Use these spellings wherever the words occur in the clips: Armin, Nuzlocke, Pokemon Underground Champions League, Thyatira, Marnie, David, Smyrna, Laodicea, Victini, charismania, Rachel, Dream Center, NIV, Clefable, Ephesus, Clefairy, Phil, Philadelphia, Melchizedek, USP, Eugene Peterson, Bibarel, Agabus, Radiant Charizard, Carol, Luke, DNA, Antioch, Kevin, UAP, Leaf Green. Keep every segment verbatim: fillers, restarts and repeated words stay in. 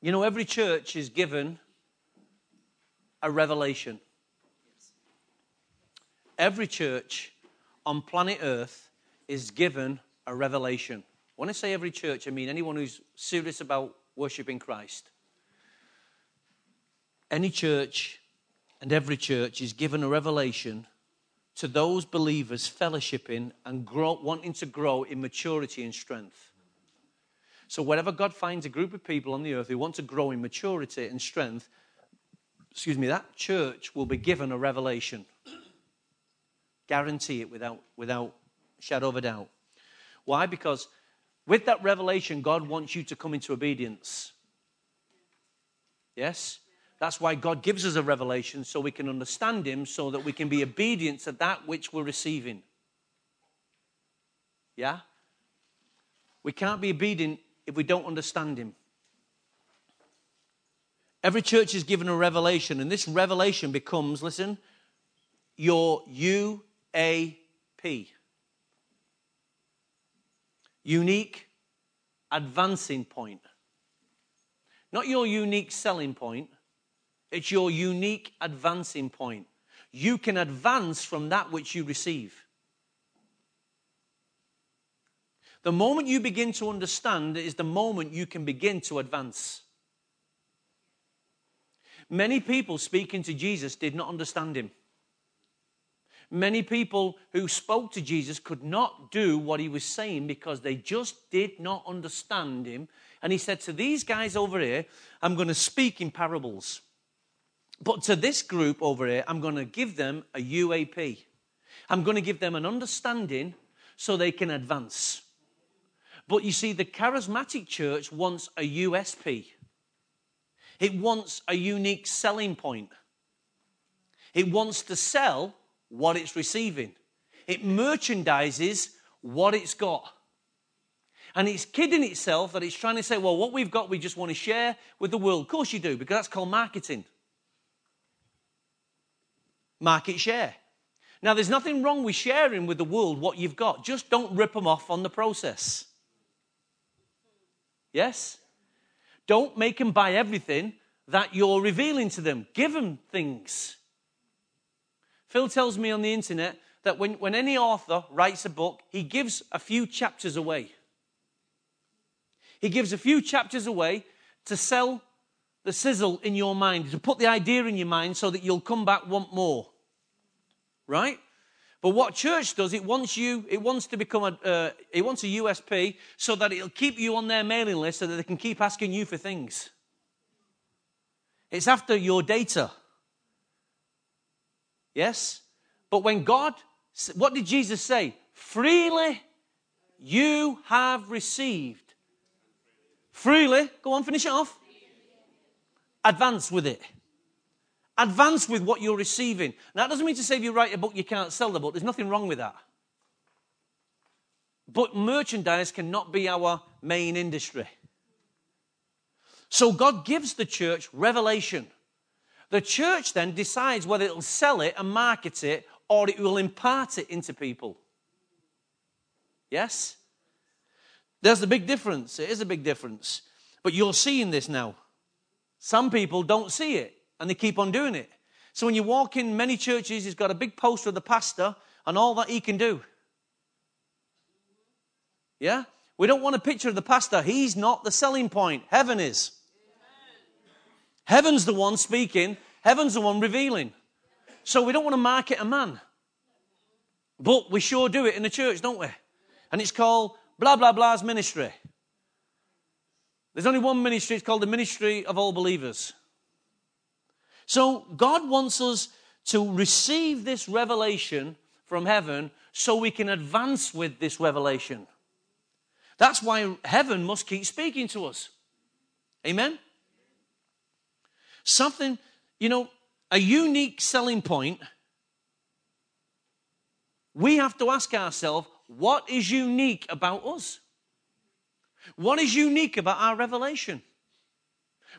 You know, every church is given a revelation. Every church on planet Earth is given a revelation. When I say every church, I mean anyone who's serious about worshiping Christ. Any church and every church is given a revelation to those believers fellowshipping and grow, wanting to grow in maturity and strength. So wherever God finds a group of people on the earth who want to grow in maturity and strength, excuse me, that church will be given a revelation. Guarantee it without, without shadow of a doubt. Why? Because with that revelation, God wants you to come into obedience. Yes? That's why God gives us a revelation, so we can understand him, so that we can be obedient to that which we're receiving. Yeah? We can't be obedient if we don't understand him. Every church is given a revelation, and this revelation becomes, listen, your U A P. Unique advancing point. Not your unique selling point. It's your unique advancing point. You can advance from that which you receive. The moment you begin to understand is the moment you can begin to advance. Many people speaking to Jesus did not understand him. Many people who spoke to Jesus could not do what he was saying because they just did not understand him. And he said to these guys over here, I'm going to speak in parables. But to this group over here, I'm going to give them a U A P. I'm going to give them an understanding so they can advance. But you see, the charismatic church wants a U S P. It wants a unique selling point. It wants to sell what it's receiving. It merchandises what it's got. And it's kidding itself that it's trying to say, well, what we've got, we just want to share with the world. Of course you do, because that's called marketing. Market share. Now, there's nothing wrong with sharing with the world what you've got. Just don't rip them off on the process. Yes? Don't make them buy everything that you're revealing to them. Give them things. Phil tells me on the internet that when, when any author writes a book, he gives a few chapters away. He gives a few chapters away to sell the sizzle in your mind, to put the idea in your mind so that you'll come back want more, right? But what church does, it wants you, it wants to become a, uh, it wants a U S P so that it'll keep you on their mailing list so that they can keep asking you for things. It's after your data. Yes? But when God, what did Jesus say? Freely you have received. Freely, go on, finish it off. Advance with it. Advance with what you're receiving. Now, that doesn't mean to say if you write a book, you can't sell the book. There's nothing wrong with that. But merchandise cannot be our main industry. So God gives the church revelation. The church then decides whether it'll sell it and market it, or it will impart it into people. Yes? There's a big difference. It is a big difference. But you're seeing this now. Some people don't see it, and they keep on doing it. So when you walk in many churches, he's got a big poster of the pastor and all that he can do. Yeah? We don't want a picture of the pastor. He's not the selling point. Heaven is. Heaven's the one speaking. Heaven's the one revealing. So we don't want to market a man. But we sure do it in the church, don't we? And it's called blah, blah, blah's ministry. There's only one ministry. It's called the ministry of all believers. So God wants us to receive this revelation from heaven so we can advance with this revelation. That's why heaven must keep speaking to us. Amen? Something, you know, a unique selling point. We have to ask ourselves, what is unique about us? What is unique about our revelation?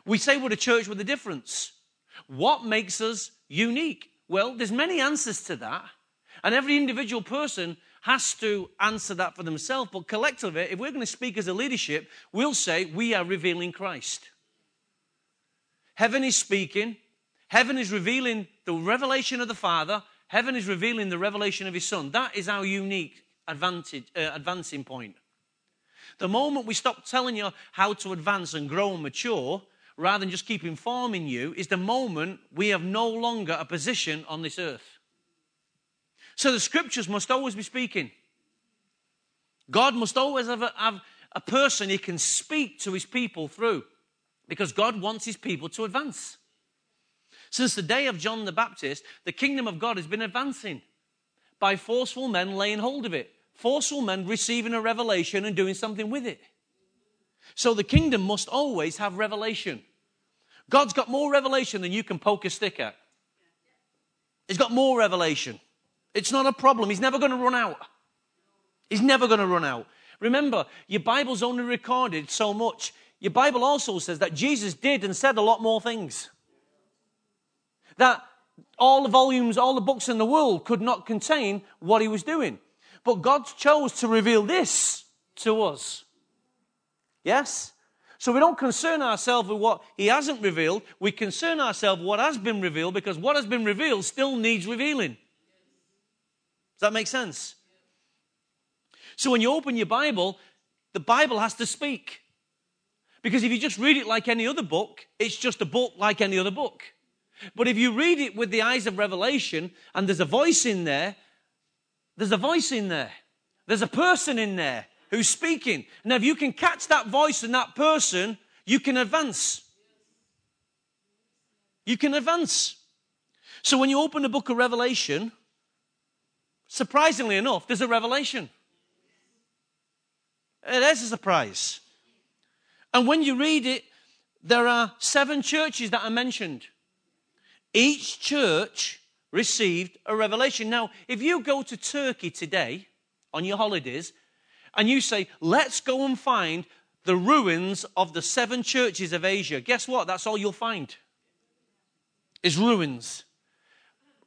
We say we're a church with a difference. What makes us unique? Well, there's many answers to that. And every individual person has to answer that for themselves. But collectively, if we're going to speak as a leadership, we'll say we are revealing Christ. Heaven is speaking. Heaven is revealing the revelation of the Father. Heaven is revealing the revelation of his Son. That is our unique advantage, uh, advancing point. The moment we stop telling you how to advance and grow and mature, rather than just keep informing you, is the moment we have no longer a position on this earth. So the scriptures must always be speaking. God must always have a, have a person he can speak to his people through, because God wants his people to advance. Since the day of John the Baptist, the kingdom of God has been advancing by forceful men laying hold of it, forceful men receiving a revelation and doing something with it. So the kingdom must always have revelation. God's got more revelation than you can poke a stick at. He's got more revelation. It's not a problem. He's never going to run out. He's never going to run out. Remember, your Bible's only recorded so much. Your Bible also says that Jesus did and said a lot more things. That all the volumes, all the books in the world could not contain what he was doing. But God chose to reveal this to us. Yes? So we don't concern ourselves with what he hasn't revealed. We concern ourselves with what has been revealed, because what has been revealed still needs revealing. Does that make sense? So when you open your Bible, the Bible has to speak. Because if you just read it like any other book, it's just a book like any other book. But if you read it with the eyes of revelation, and there's a voice in there, there's a voice in there. There's a person in there who's speaking. Now, if you can catch that voice and that person, you can advance. You can advance. So when you open the book of Revelation, surprisingly enough, there's a revelation. There's a surprise. And when you read it, there are seven churches that are mentioned. Each church received a revelation. Now, if you go to Turkey today on your holidays and you say, let's go and find the ruins of the seven churches of Asia, guess what? That's all you'll find is ruins.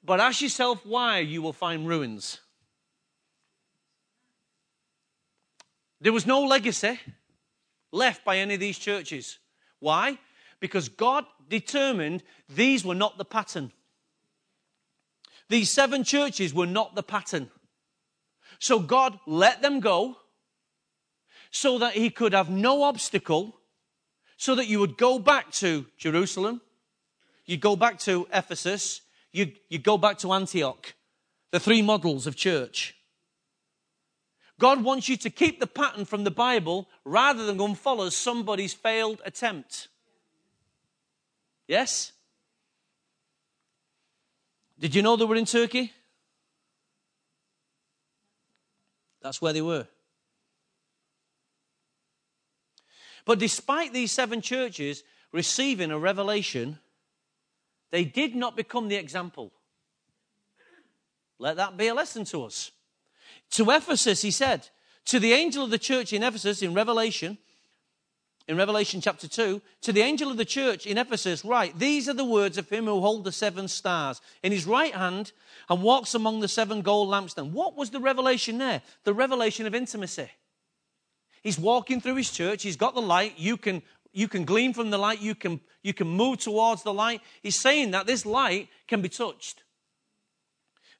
But ask yourself why you will find ruins. There was no legacy left by any of these churches. Why? Because God determined these were not the pattern. These seven churches were not the pattern. So God let them go so that he could have no obstacle, so that you would go back to Jerusalem, you'd go back to Ephesus, you'd, you'd go back to Antioch, the three models of church. God wants you to keep the pattern from the Bible rather than go and follow somebody's failed attempt. Yes? Did you know they were in Turkey? That's where they were. But despite these seven churches receiving a revelation, they did not become the example. Let that be a lesson to us. To Ephesus, he said, to the angel of the church in Ephesus, in Revelation, in Revelation chapter two, to the angel of the church in Ephesus, write, these are the words of him who holds the seven stars in his right hand and walks among the seven gold lampstands. What was the revelation there? The revelation of intimacy. He's walking through his church. He's got the light. You can, you can glean from the light. You can, you can move towards the light. He's saying that this light can be touched.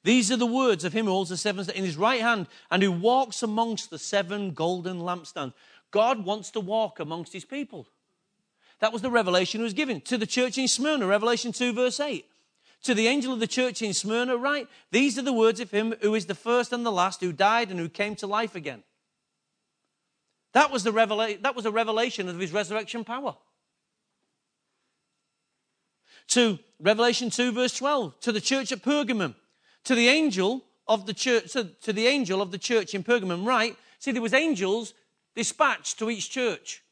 These are the words of him who holds the seven stars in his right hand and who walks amongst the seven golden lampstands. God wants to walk amongst his people. That was the revelation he was given. To the church in Smyrna, Revelation two, verse eight. To the angel of the church in Smyrna, write, these are the words of him who is the first and the last, who died and who came to life again. That was the revela- that was a revelation of his resurrection power. To Revelation two, verse twelve. To the church at Pergamum. To the angel of the church, to, to the angel of the church in Pergamum, write. See, there was angels dispatched to each church.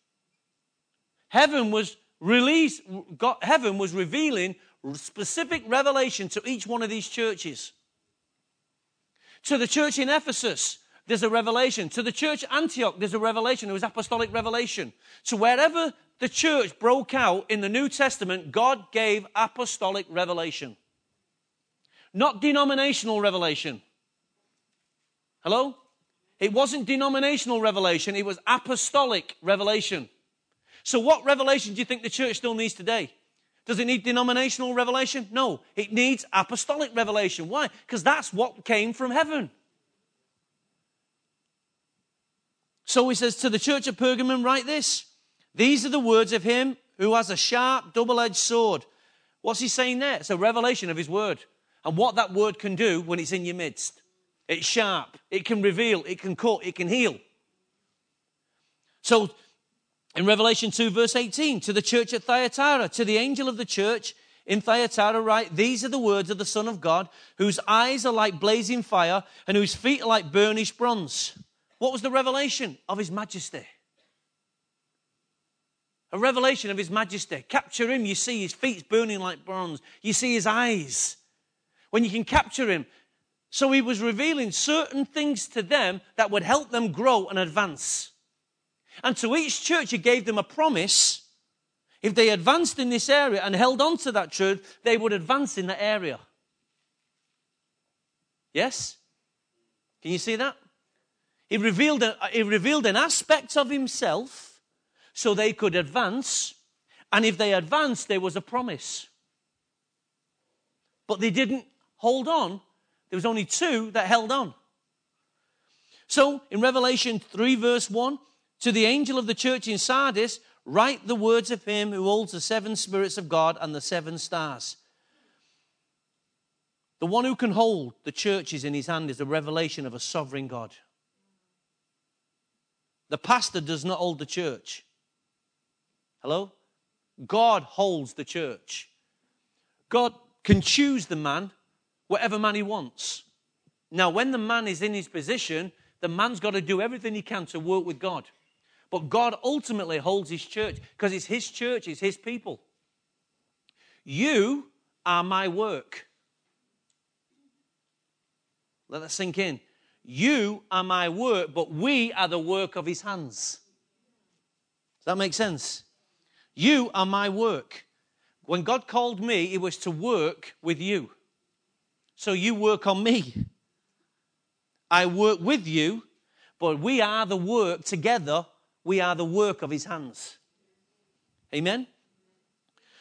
Heaven was released, God, heaven was revealing specific revelation to each one of these churches. To the church in Ephesus, there's a revelation. To the church at Antioch, there's a revelation. There was apostolic revelation. So wherever the church broke out in the New Testament, God gave apostolic revelation. Not denominational revelation. Hello? It wasn't denominational revelation, it was apostolic revelation. So what revelation do you think the church still needs today? Does it need denominational revelation? No, it needs apostolic revelation. Why? Because that's what came from heaven. So he says to the church of Pergamum, write this. These are the words of him who has a sharp, double-edged sword. What's he saying there? It's a revelation of his word and what that word can do when it's in your midst. It's sharp. It can reveal. It can cut. It can heal. So in Revelation two, verse eighteen, to the church at Thyatira, to the angel of the church in Thyatira, write, these are the words of the Son of God, whose eyes are like blazing fire and whose feet are like burnished bronze. What was the revelation? Of his majesty. A revelation of his majesty. Capture him, you see his feet's burning like bronze. You see his eyes. When you can capture him. So he was revealing certain things to them that would help them grow and advance. And to each church, he gave them a promise. If they advanced in this area and held on to that truth, they would advance in that area. Yes? Can you see that? He revealed, a, he revealed an aspect of himself so they could advance. And if they advanced, there was a promise. But they didn't hold on. There was only two that held on. So in Revelation three, verse one, to the angel of the church in Sardis, write the words of him who holds the seven spirits of God and the seven stars. The one who can hold the churches in his hand is the revelation of a sovereign God. The pastor does not hold the church. Hello? God holds the church. God can choose the man, whatever man he wants. Now, when the man is in his position, the man's got to do everything he can to work with God. But God ultimately holds his church because it's his church, it's his people. You are my work. Let that sink in. You are my work, but we are the work of his hands. Does that make sense? You are my work. When God called me, it was to work with you. So you work on me. I work with you, but we are the work together. We are the work of his hands. Amen?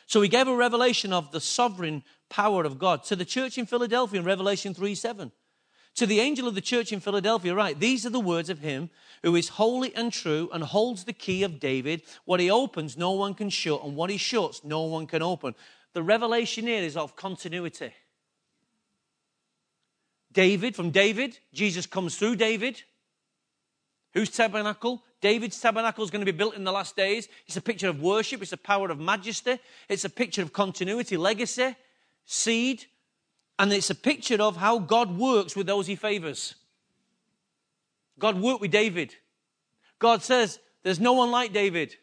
So he gave a revelation of the sovereign power of God to the church in Philadelphia in Revelation three seven. To the angel of the church in Philadelphia, write, these are the words of him who is holy and true and holds the key of David. What he opens, no one can shut, and what he shuts, no one can open. The revelation here is of continuity. David, from David, Jesus comes through David. Whose tabernacle? David's tabernacle is going to be built in the last days. It's a picture of worship. It's a power of majesty. It's a picture of continuity, legacy, seed. And it's a picture of how God works with those he favors. God worked with David. God says, there's no one like David.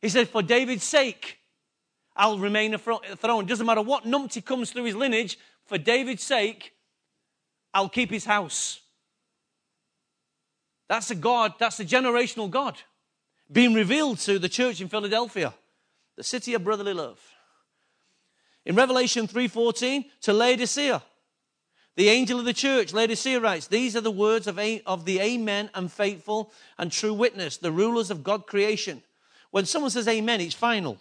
He said, for David's sake, I'll remain at the throne. Doesn't matter what numpty comes through his lineage, for David's sake, I'll keep his house. That's a God, that's a generational God being revealed to the church in Philadelphia, the city of brotherly love. In Revelation three fourteen, to Laodicea, the angel of the church, Laodicea writes, these are the words of, a, of the amen and faithful and true witness, the rulers of God's creation. When someone says amen, it's final.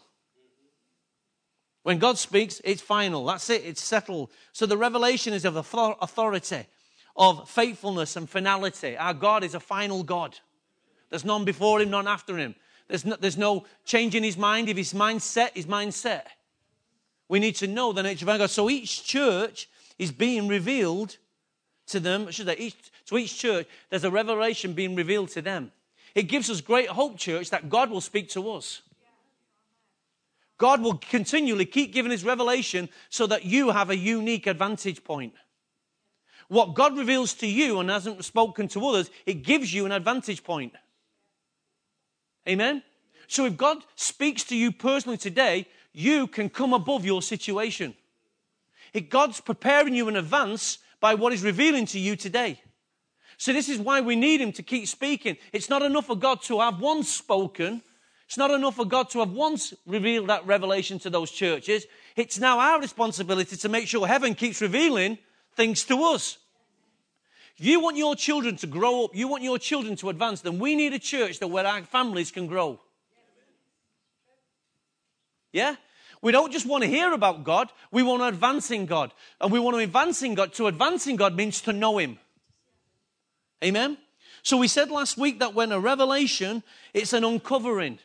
When God speaks, it's final. That's it. It's settled. So the revelation is of authority, of faithfulness and finality. Our God is a final God. There's none before him, none after him. There's no, there's no change in his mind. If his mind's set, his mind's set. We need to know the nature of our God. So each church is being revealed to them. Should I, each, to each church, there's a revelation being revealed to them. It gives us great hope, church, that God will speak to us. God will continually keep giving his revelation so that you have a unique advantage point. What God reveals to you and hasn't spoken to others, it gives you an advantage point. Amen? So if God speaks to you personally today, you can come above your situation. If God's preparing you in advance by what he's revealing to you today. So this is why we need him to keep speaking. It's not enough for God to have once spoken. It's not enough for God to have once revealed that revelation to those churches. It's now our responsibility to make sure heaven keeps revealing things to us. You want your children to grow up. You want your children to advance. Then we need a church that where our families can grow. Yeah? we don't just want to hear about God, we want to advance in God. And we want to advance in God. To advance in God means to know him. Amen? So we said last week that when a revelation, it's an uncovering.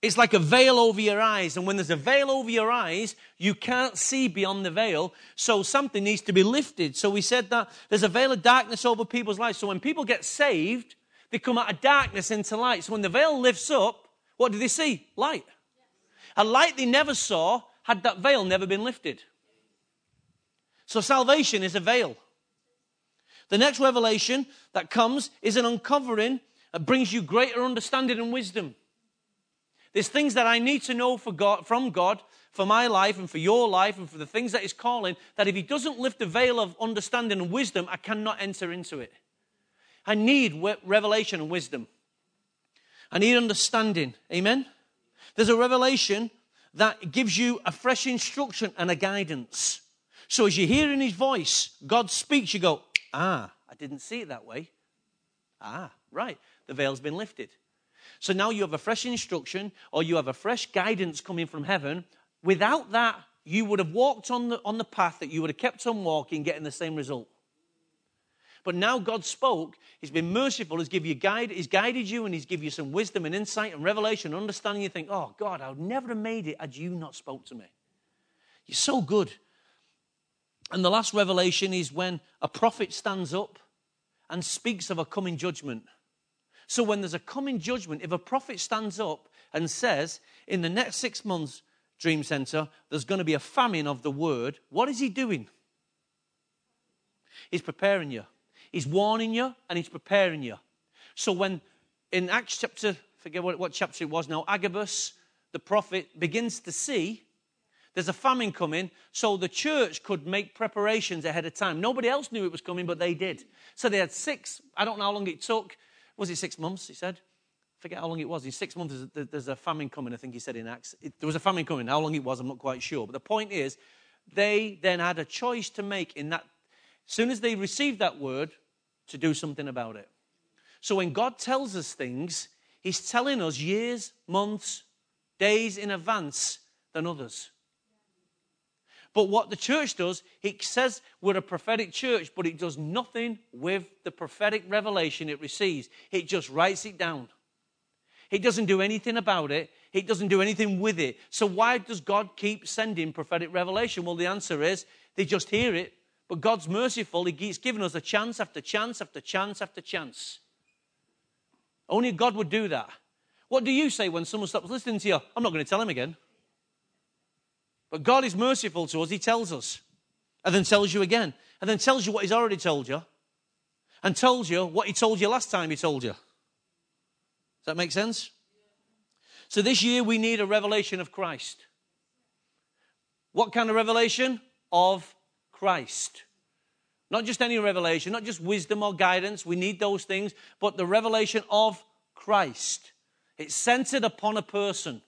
It's like a veil over your eyes. And when there's a veil over your eyes, you can't see beyond the veil. So something needs to be lifted. So we said that there's a veil of darkness over people's lives. So when people get saved, they come out of darkness into light. So when the veil lifts up, what do they see? Light. A light they never saw had that veil never been lifted. So salvation is a veil. The next revelation that comes is an uncovering that brings you greater understanding and wisdom. There's things that I need to know for God, from God, for my life and for your life and for the things that he's calling, that if he doesn't lift the veil of understanding and wisdom, I cannot enter into it. I need revelation and wisdom. I need understanding. Amen? There's a revelation that gives you a fresh instruction and a guidance. So as you're hearing his voice, God speaks, you go, ah, I didn't see it that way. Ah, right. The veil's been lifted. So now you have a fresh instruction or you have a fresh guidance coming from heaven. Without that, you would have walked on the, on the path that you would have kept on walking, getting the same result. But now God spoke. He's been merciful. He's give you guide. He's guided you and he's given you some wisdom and insight and revelation and understanding. You think, oh, God, I would never have made it had you not spoke to me. You're so good. And the last revelation is when a prophet stands up and speaks of a coming judgment. So when there's a coming judgment, if a prophet stands up and says, in the next six months, Dream Center, there's going to be a famine of the word, what is he doing? He's preparing you. He's warning you and he's preparing you. So when in Acts chapter, forget what, what chapter it was now, Agabus, the prophet, begins to see there's a famine coming, so the church could make preparations ahead of time. Nobody else knew it was coming, but they did. So they had six, I don't know how long it took, was it six months, he said? Forget how long it was. In six months, there's a famine coming, I think he said in Acts. It, there was a famine coming. How long it was, I'm not quite sure. But the point is, they then had a choice to make in that, as soon as they received that word, to do something about it. So when God tells us things, he's telling us years, months, days in advance than others. But what the church does, it says we're a prophetic church, but it does nothing with the prophetic revelation it receives. It just writes it down. It doesn't do anything about it. It doesn't do anything with it. So why does God keep sending prophetic revelation? Well, the answer is they just hear it, but God's merciful. He's given us a chance after chance after chance after chance. Only God would do that. What do you say when someone stops listening to you? I'm not going to tell him again. But God is merciful to us. He tells us and then tells you again and then tells you what he's already told you and tells you what he told you last time he told you. Does that make sense? So this year we need a revelation of Christ. What kind of revelation? Of Christ. Not just any revelation, not just wisdom or guidance. We need those things, but the revelation of Christ. It's centered upon a person.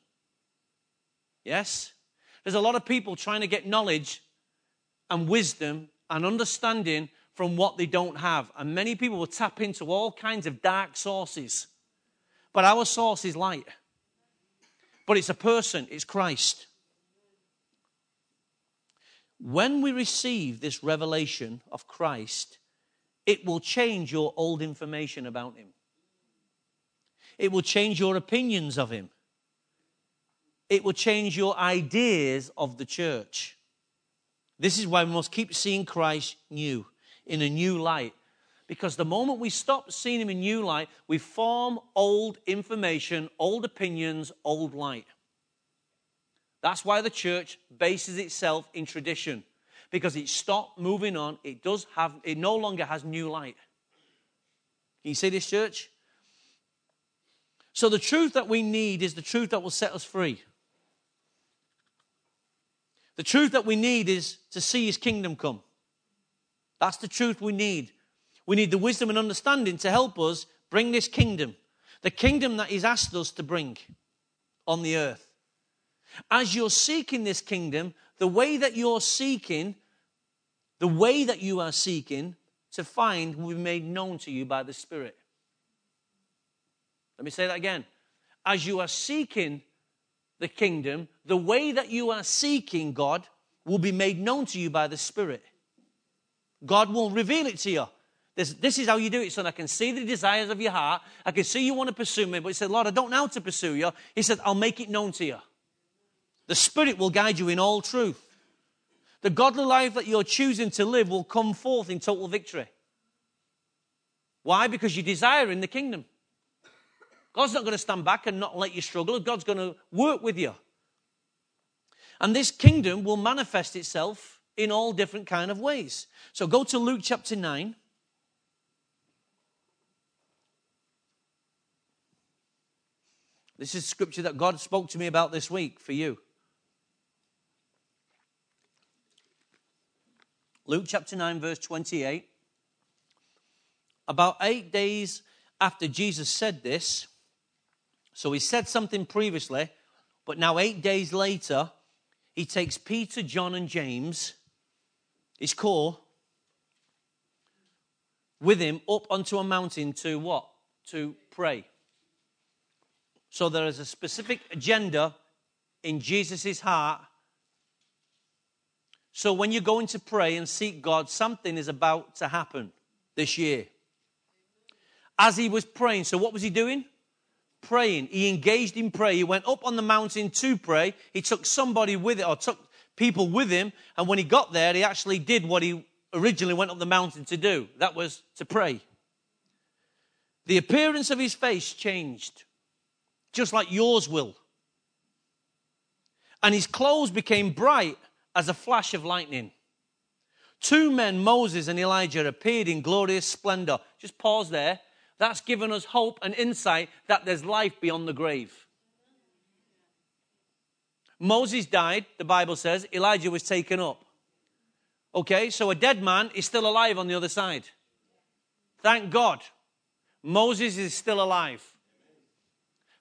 Yes? There's a lot of people trying to get knowledge and wisdom and understanding from what they don't have. And many people will tap into all kinds of dark sources. But our source is light. But it's a person, it's Christ. When we receive this revelation of Christ, it will change your old information about him. It will change your opinions of him. It will change your ideas of the church. This is why we must keep seeing Christ new, in a new light. Because the moment we stop seeing him in new light, we form old information, old opinions, old light. That's why the church bases itself in tradition. Because it stopped moving on, it does have, it no longer has new light. Can you see this, church? So the truth that we need is the truth that will set us free. The truth that we need is to see his kingdom come. That's the truth we need. We need the wisdom and understanding to help us bring this kingdom, the kingdom that he's asked us to bring on the earth. As you're seeking this kingdom, the way that you're seeking, the way that you are seeking to find will be made known to you by the Spirit. Let me say that again. As you are seeking the kingdom, the way that you are seeking God will be made known to you by the Spirit. God will reveal it to you. This, this is how you do it, son. I can see the desires of your heart. I can see you want to pursue me. But he said, Lord, I don't know how to pursue you. He said, I'll make it known to you. The Spirit will guide you in all truth. The godly life that you're choosing to live will come forth in total victory. Why? Because you're desiring the kingdom. God's not going to stand back and not let you struggle. God's going to work with you. And this kingdom will manifest itself in all different kind of ways. So go to Luke chapter nine. This is scripture that God spoke to me about this week for you. Luke chapter nine, verse twenty-eight. About eight days after Jesus said this, so he said something previously, but now eight days later, he takes Peter, John, and James, his core, with him up onto a mountain to what? To pray. So there is a specific agenda in Jesus' heart. So when you're going to pray and seek God, something is about to happen this year. As he was praying, so what was he doing? Praying. He engaged in prayer. He went up on the mountain to pray. He took somebody with it, or took people with him. And when he got there, he actually did what he originally went up the mountain to do. That was to pray. The appearance of his face changed, just like yours will. And his clothes became bright as a flash of lightning. Two men, Moses and Elijah, appeared in glorious splendor. Just pause there. That's given us hope and insight that there's life beyond the grave. Moses died, the Bible says. Elijah was taken up. Okay, so a dead man is still alive on the other side. Thank God, Moses is still alive.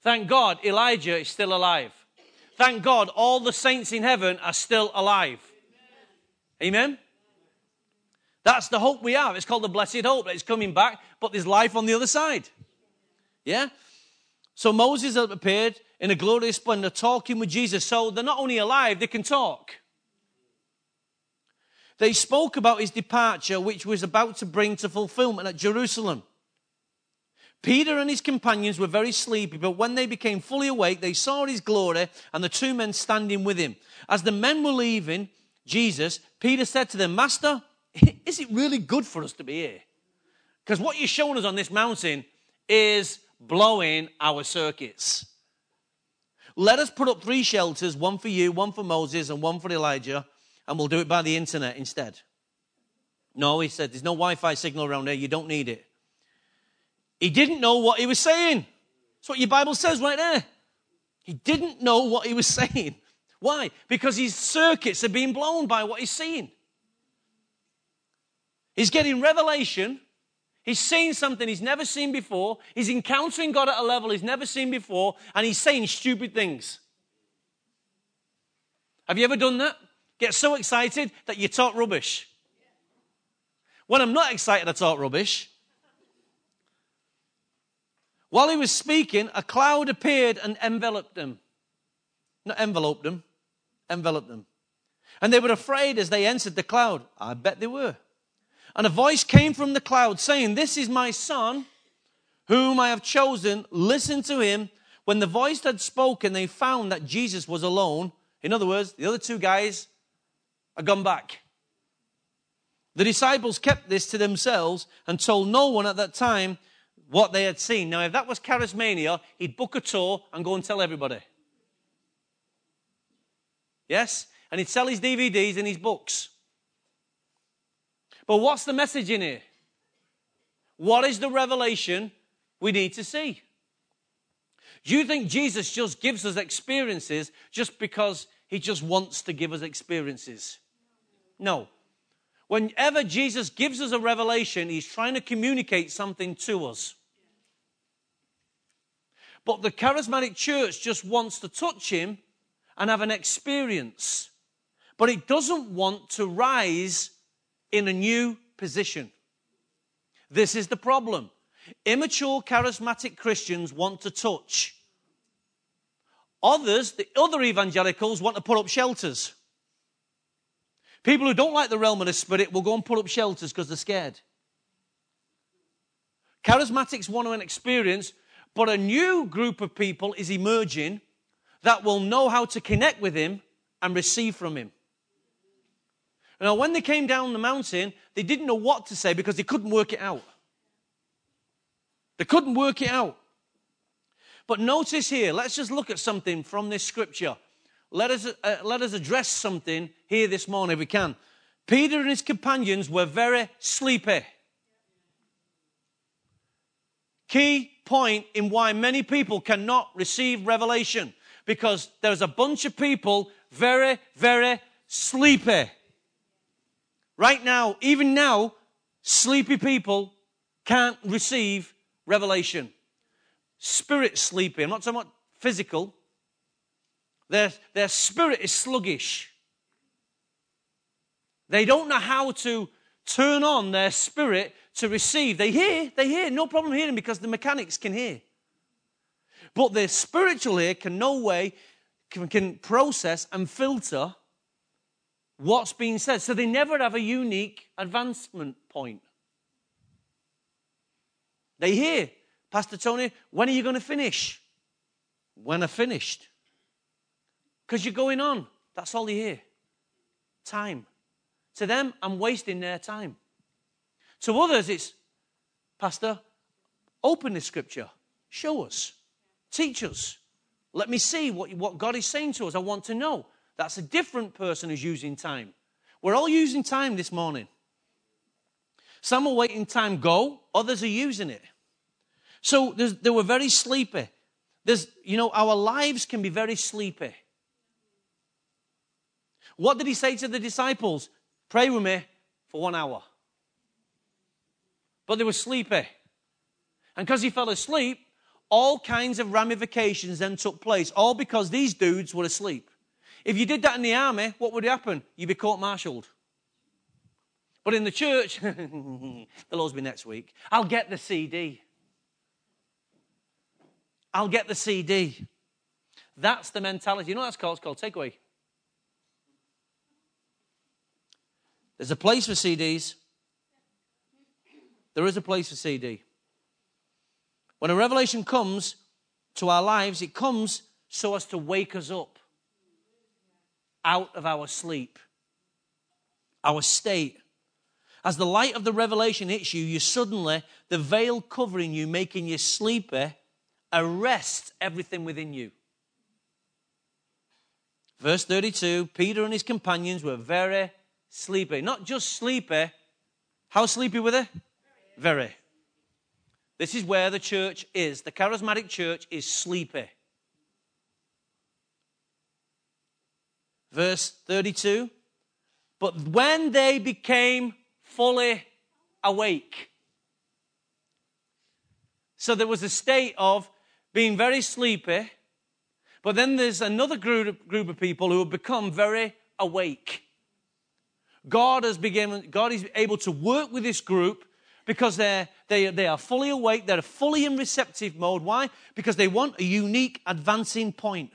Thank God, Elijah is still alive. Thank God, all the saints in heaven are still alive. Amen? Amen? That's the hope we have. It's called the blessed hope. It's coming back, but there's life on the other side. Yeah? So Moses appeared in a glorious splendor talking with Jesus. So they're not only alive, they can talk. They spoke about his departure, which was about to bring to fulfillment at Jerusalem. Peter and his companions were very sleepy, but when they became fully awake, they saw his glory and the two men standing with him. As the men were leaving Jesus, Peter said to them, Master, is it really good for us to be here? Because what you're showing us on this mountain is blowing our circuits. Let us put up three shelters, one for you, one for Moses, and one for Elijah, and we'll do it by the internet instead. No, he said, there's no Wi-Fi signal around here. You don't need it. He didn't know what he was saying. That's what your Bible says right there. He didn't know what he was saying. Why? Because his circuits are being blown by what he's seeing. He's getting revelation. He's seeing something he's never seen before. He's encountering God at a level he's never seen before, and he's saying stupid things. Have you ever done that? Get so excited that you talk rubbish. When I'm not excited, I talk rubbish. While he was speaking, a cloud appeared and enveloped them. Not enveloped them, enveloped them. And they were afraid as they entered the cloud. I bet they were. And a voice came from the cloud saying, This is my son, whom I have chosen. Listen to him. When the voice had spoken, they found that Jesus was alone. In other words, the other two guys had gone back. The disciples kept this to themselves and told no one at that time what they had seen. Now, if that was charismania, he'd book a tour and go and tell everybody. Yes? And he'd sell his D V Ds and his books. But what's the message in here? What is the revelation we need to see? Do you think Jesus just gives us experiences just because he just wants to give us experiences? No. Whenever Jesus gives us a revelation, he's trying to communicate something to us. But the charismatic church just wants to touch him and have an experience. But it doesn't want to rise in a new position. This is the problem. Immature charismatic Christians want to touch. Others, the other evangelicals, want to put up shelters. People who don't like the realm of the Spirit will go and put up shelters because they're scared. Charismatics want an experience, but a new group of people is emerging that will know how to connect with him and receive from him. Now, when they came down the mountain, they didn't know what to say because they couldn't work it out. They couldn't work it out. But notice here, let's just look at something from this scripture. Let us, uh, let us address something here this morning if we can. Peter and his companions were very sleepy. Key point in why many people cannot receive revelation, because there's a bunch of people very, very sleepy. Right now, even now, sleepy people can't receive revelation. Spirit sleepy. I'm not talking about physical. Their, their spirit is sluggish. They don't know how to turn on their spirit to receive. They hear, they hear, no problem hearing because the mechanics can hear. But their spiritual ear can no way, can, can process and filter what's being said. So they never have a unique advancement point. They hear, Pastor Tony, when are you going to finish? When I finished. Because you're going on. That's all they hear. Time. To them, I'm wasting their time. To others, it's, Pastor, open this scripture. Show us. Teach us. Let me see what, what God is saying to us. I want to know. That's a different person who's using time. We're all using time this morning. Some are waiting time go. Others are using it. So they were very sleepy. There's, you know, our lives can be very sleepy. What did he say to the disciples? Pray with me for one hour. But they were sleepy. And because he fell asleep, all kinds of ramifications then took place, all because these dudes were asleep. If you did that in the army, what would happen? You'd be court-martialed. But in the church, there'll always be next week. I'll get the C D. I'll get the C D. That's the mentality. You know what that's called? It's called takeaway. There's a place for C Ds. There is a place for C D. When a revelation comes to our lives, it comes so as to wake us up out of our sleep, our state. As the light of the revelation hits you, you suddenly, the veil covering you, making you sleepy, arrests everything within you. Verse thirty-two, Peter and his companions were very sleepy. Not just sleepy. How sleepy were they? Very. Very. This is where the church is. The charismatic church is sleepy. Verse thirty-two, but when they became fully awake. So there was a state of being very sleepy, but then there's another group, group of people who have become very awake. God has begun, God is able to work with this group because they're, they, they are fully awake. They're fully in receptive mode. Why? Because they want a unique advancing point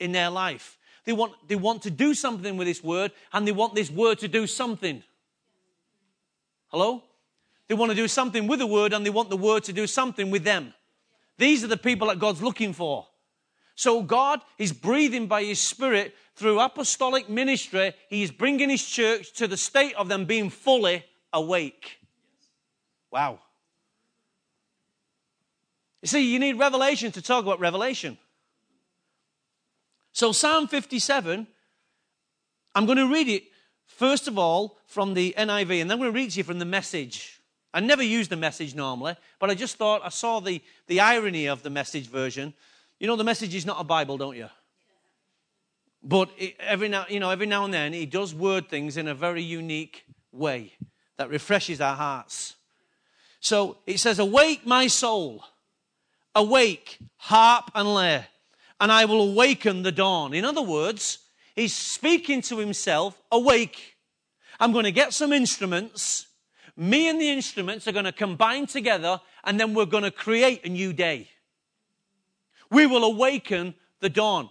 in their life. They want, they want to do something with this word, and they want this word to do something. Hello? They want to do something with the word, and they want the word to do something with them. These are the people that God's looking for. So God is breathing by his Spirit through apostolic ministry. He is bringing his church to the state of them being fully awake. Wow. You see, you need revelation to talk about revelation. So Psalm fifty-seven, I'm going to read it, first of all, from the N I V, and then I'm going to read it to you from the Message. I never use the Message normally, but I just thought, I saw the, the irony of the Message version. You know, the Message is not a Bible, don't you? But it, every now, you know, every now and then, he does word things in a very unique way that refreshes our hearts. So it says, awake, my soul, awake, harp and lyre. And I will awaken the dawn. In other words, he's speaking to himself, awake. I'm going to get some instruments. Me and the instruments are going to combine together, and then we're going to create a new day. We will awaken the dawn.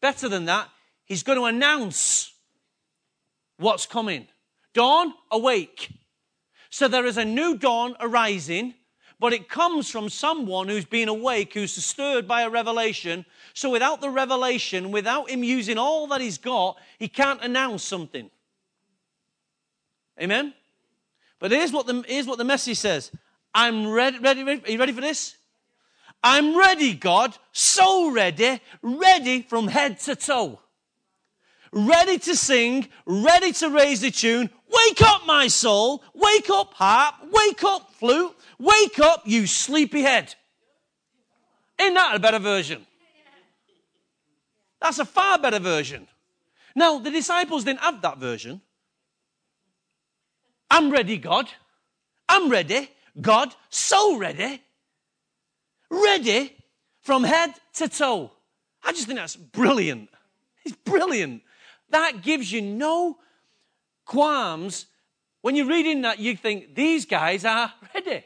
Better than that, he's going to announce what's coming. Dawn, awake. So there is a new dawn arising, but it comes from someone who's been awake, who's stirred by a revelation. So without the revelation, without him using all that he's got, he can't announce something. Amen? But here's what the, here's what the message says. I'm ready, ready, ready. Are you ready for this? I'm ready, God, so ready, ready from head to toe. Ready to sing, ready to raise the tune. Wake up, my soul. Wake up, harp. Wake up, flute. Wake up, you sleepy head. Isn't that a better version? That's a far better version. Now, the disciples didn't have that version. I'm ready, God. I'm ready, God, so ready. Ready from head to toe. I just think that's brilliant. It's brilliant. That gives you no qualms. When you're reading that, you think, these guys are ready.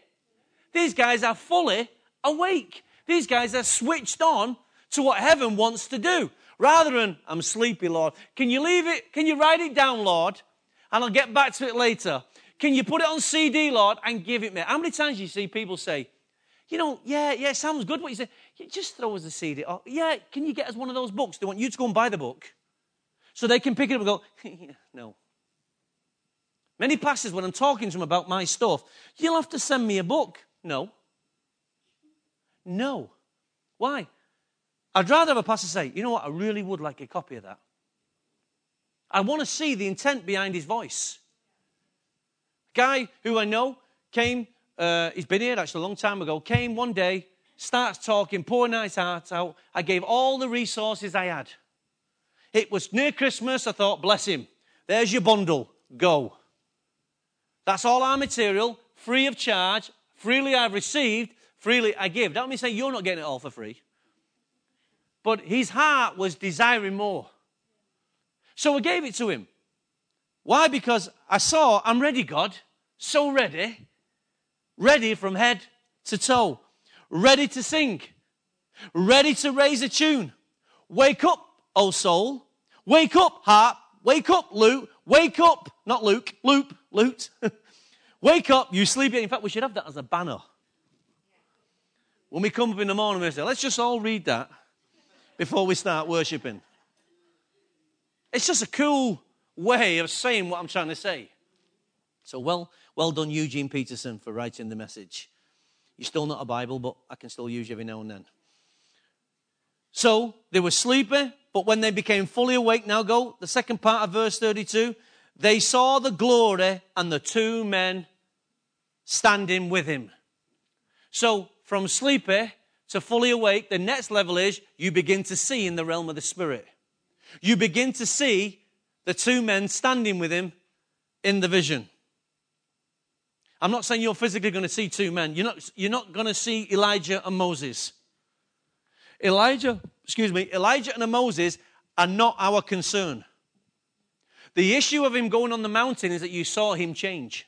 These guys are fully awake. These guys are switched on to what heaven wants to do. Rather than, I'm sleepy, Lord. Can you leave it? Can you write it down, Lord? And I'll get back to it later. Can you put it on C D, Lord, and give it me? How many times do you see people say, you know, yeah, yeah, it sounds good what you say. You just throw us a C D. Or, yeah, can you get us one of those books? They want you to go and buy the book so they can pick it up and go, no. Many pastors, when I'm talking to them about my stuff, you'll have to send me a book. No. No. Why? I'd rather have a pastor say, you know what, I really would like a copy of that. I want to see the intent behind his voice. A guy who I know came, uh, he's been here actually a long time ago, came one day, starts talking, pouring his heart out. I gave all the resources I had. It was near Christmas. I thought, bless him. There's your bundle. Go. That's all our material, free of charge. Freely I've received, freely I give. That means say you're not getting it all for free. But his heart was desiring more. So I gave it to him. Why? Because I saw, I'm ready, God. So ready. Ready from head to toe. Ready to sing. Ready to raise a tune. Wake up, O soul. Wake up, harp. Wake up, lute. Wake up, not Luke, loop, lute. Wake up, you sleepy. In fact, we should have that as a banner. When we come up in the morning, we say, let's just all read that before we start worshiping. It's just a cool way of saying what I'm trying to say. So well, well done, Eugene Peterson, for writing the message. You're still not a Bible, but I can still use you every now and then. So they were sleepy, but when they became fully awake, now go, the second part of verse thirty-two, they saw the glory and the two men standing with him. So from sleepy to fully awake, the next level is you begin to see in the realm of the Spirit. You begin to see the two men standing with him in the vision. I'm not saying you're physically going to see two men. You're not, you're not going to see Elijah and Moses. Elijah, excuse me, Elijah and Moses are not our concern. The issue of him going on the mountain is that you saw him change.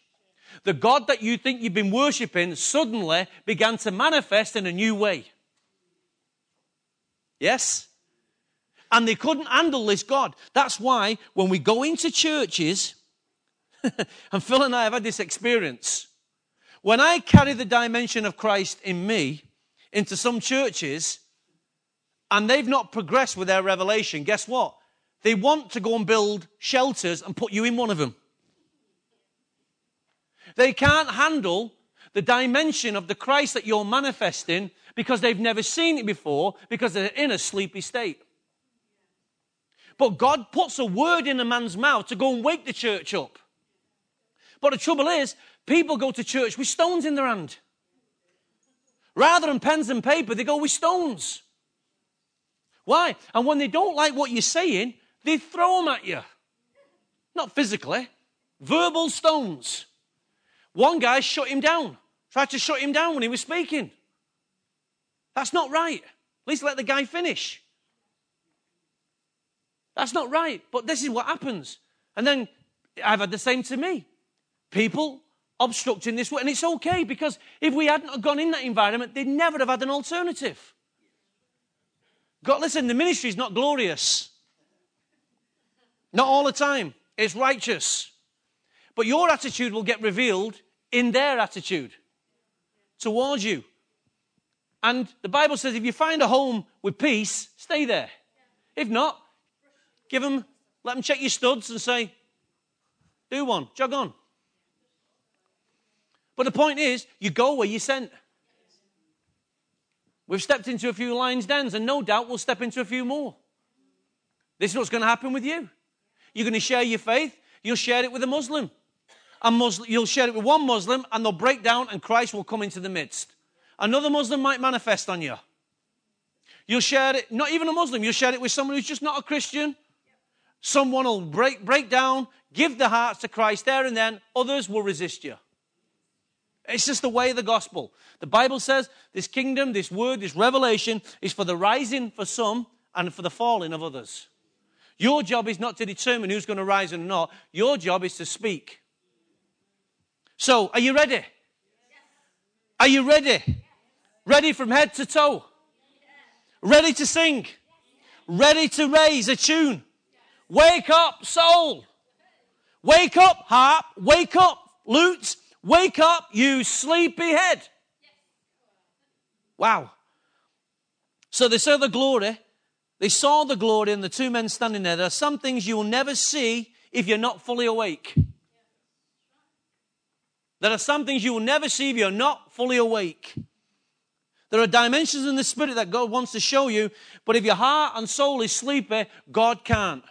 The God that you think you've been worshiping suddenly began to manifest in a new way. Yes? And they couldn't handle this God. That's why when we go into churches, and Phil and I have had this experience, when I carry the dimension of Christ in me into some churches, and they've not progressed with their revelation, guess what? They want to go and build shelters and put you in one of them. They can't handle the dimension of the Christ that you're manifesting because they've never seen it before, because they're in a sleepy state. But God puts a word in a man's mouth to go and wake the church up. But the trouble is, people go to church with stones in their hand. Rather than pens and paper, they go with stones. Why? And when they don't like what you're saying, they throw them at you. Not physically. Verbal stones. One guy shut him down. Tried to shut him down when he was speaking. That's not right. At least let the guy finish. That's not right, but this is what happens. And then I've had the same to me. People obstructing this way, and it's okay, because if we hadn't gone in that environment, they'd never have had an alternative. God, listen, the ministry is not glorious. Not all the time. It's righteous. But your attitude will get revealed in their attitude towards you. And the Bible says if you find a home with peace, stay there. If not, give them, let them check your studs and say, do one, jog on. But the point is, you go where you're sent. We've stepped into a few lions' dens, and no doubt we'll step into a few more. This is what's going to happen with you. You're going to share your faith. You'll share it with a Muslim. And Muslim, you'll share it with one Muslim, and they'll break down, and Christ will come into the midst. Another Muslim might manifest on you. You'll share it, not even a Muslim, you'll share it with someone who's just not a Christian. Someone will break, break down, give their hearts to Christ there and then. Others will resist you. It's just the way of the gospel. The Bible says this kingdom, this word, this revelation is for the rising for some and for the falling of others. Your job is not to determine who's going to rise and not. Your job is to speak. So, are you ready? Are you ready? Ready from head to toe? Ready to sing? Ready to raise a tune? Wake up, soul. Wake up, harp. Wake up, lute. Wake up, you sleepy head. Wow. So they saw the glory. They saw the glory in the two men standing there. There are some things you will never see if you're not fully awake. There are some things you will never see if you're not fully awake. There are dimensions in the spirit that God wants to show you, but if your heart and soul is sleepy, God can't.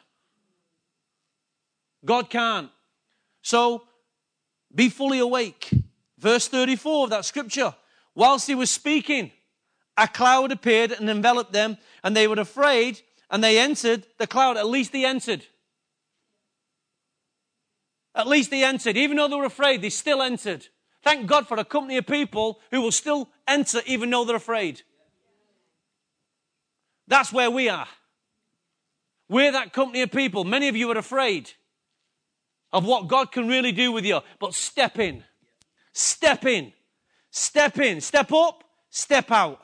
God can't. So, be fully awake. Verse thirty-four of that scripture. Whilst he was speaking, a cloud appeared and enveloped them, and they were afraid, and they entered the cloud. At least they entered. At least they entered. Even though they were afraid, they still entered. Thank God for a company of people who will still enter even though they're afraid. That's where we are. We're that company of people. Many of you are afraid of what God can really do with you. But step in. Step in. Step in. Step up. Step out.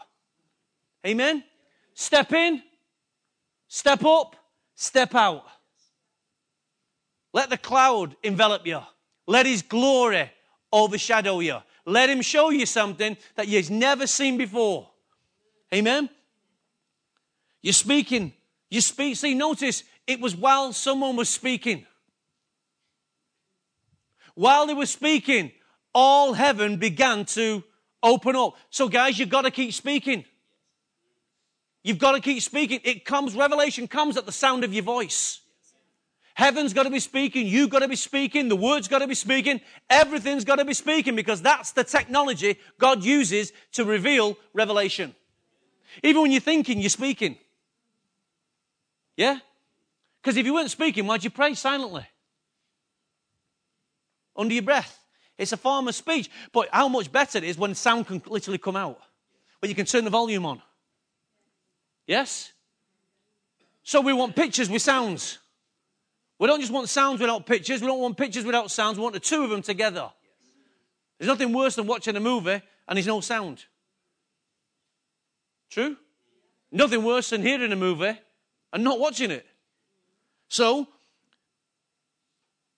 Amen? Step in. Step up. Step out. Let the cloud envelop you. Let his glory overshadow you. Let him show you something that you've never seen before. Amen? You're speaking. You speak. See, notice it was while someone was speaking. While they were speaking, all heaven began to open up. So guys, you've got to keep speaking. You've got to keep speaking. It comes, revelation comes at the sound of your voice. Heaven's got to be speaking. You've got to be speaking. The word's got to be speaking. Everything's got to be speaking because that's the technology God uses to reveal revelation. Even when you're thinking, you're speaking. Yeah? Because if you weren't speaking, why'd you pray silently? Under your breath. It's a form of speech. But how much better it is when sound can literally come out. When you can turn the volume on. Yes? So we want pictures with sounds. We don't just want sounds without pictures. We don't want pictures without sounds. We want the two of them together. There's nothing worse than watching a movie and there's no sound. True? Nothing worse than hearing a movie and not watching it. So,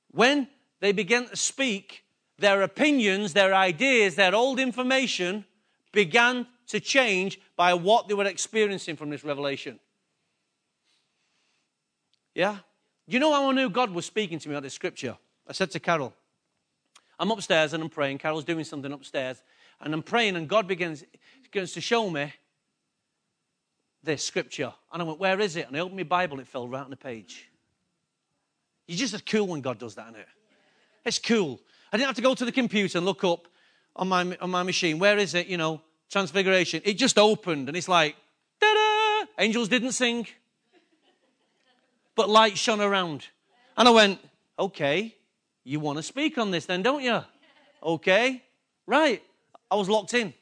when they began to speak, their opinions, their ideas, their old information began to change by what they were experiencing from this revelation. Yeah? You know how I knew God was speaking to me about this scripture? I said to Carol, I'm upstairs and I'm praying. Carol's doing something upstairs. And I'm praying and God begins, begins to show me this scripture. And I went, where is it? And I opened my Bible, it fell right on the page. It's just cool when God does that, isn't it? It's cool. I didn't have to go to the computer and look up on my on my machine. Where is it? You know, Transfiguration. It just opened, and it's like, da-da! Angels didn't sing, but light shone around. And I went, okay, you want to speak on this then, don't you? Okay, right. I was locked in.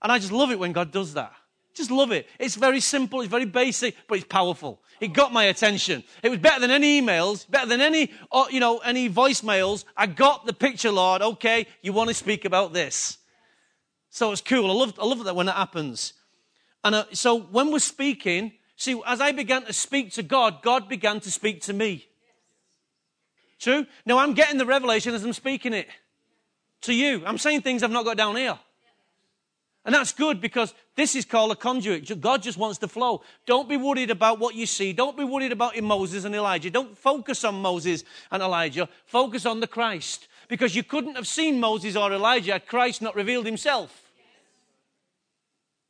And I just love it when God does that. Just love it. It's very simple, it's very basic, but it's powerful. It got my attention. It was better than any emails, better than any, you know, any voicemails. I got the picture, Lord. Okay, you want to speak about this. So it's cool. I love, I love that when it happens. And uh, so when we're speaking, see, as I began to speak to God, God began to speak to me. True? Now, I'm getting the revelation as I'm speaking it to you. I'm saying things I've not got down here. And that's good, because this is called a conduit. God just wants to flow. Don't be worried about what you see. Don't be worried about Moses and Elijah. Don't focus on Moses and Elijah. Focus on the Christ. Because you couldn't have seen Moses or Elijah had Christ not revealed himself.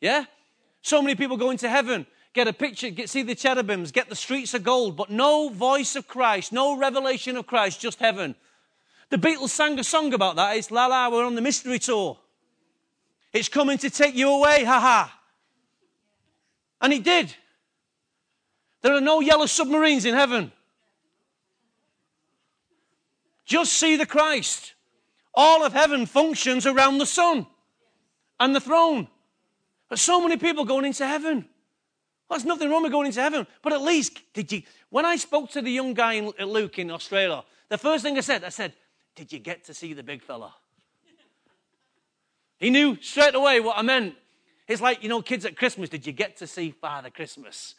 Yeah? So many people go into heaven, get a picture, get, see the cherubims, get the streets of gold, but no voice of Christ, no revelation of Christ, just heaven. The Beatles sang a song about that. It's La La, we're on the mystery tour. It's coming to take you away, haha. And it did. There are no yellow submarines in heaven. Just see the Christ. All of heaven functions around the sun and the throne. But so many people going into heaven. Well, there's nothing wrong with going into heaven. But at least, did you? When I spoke to the young guy in, at Luke in Australia, the first thing I said, I said, did you get to see the big fella? He knew straight away what I meant. It's like, you know, kids at Christmas, did you get to see Father Christmas?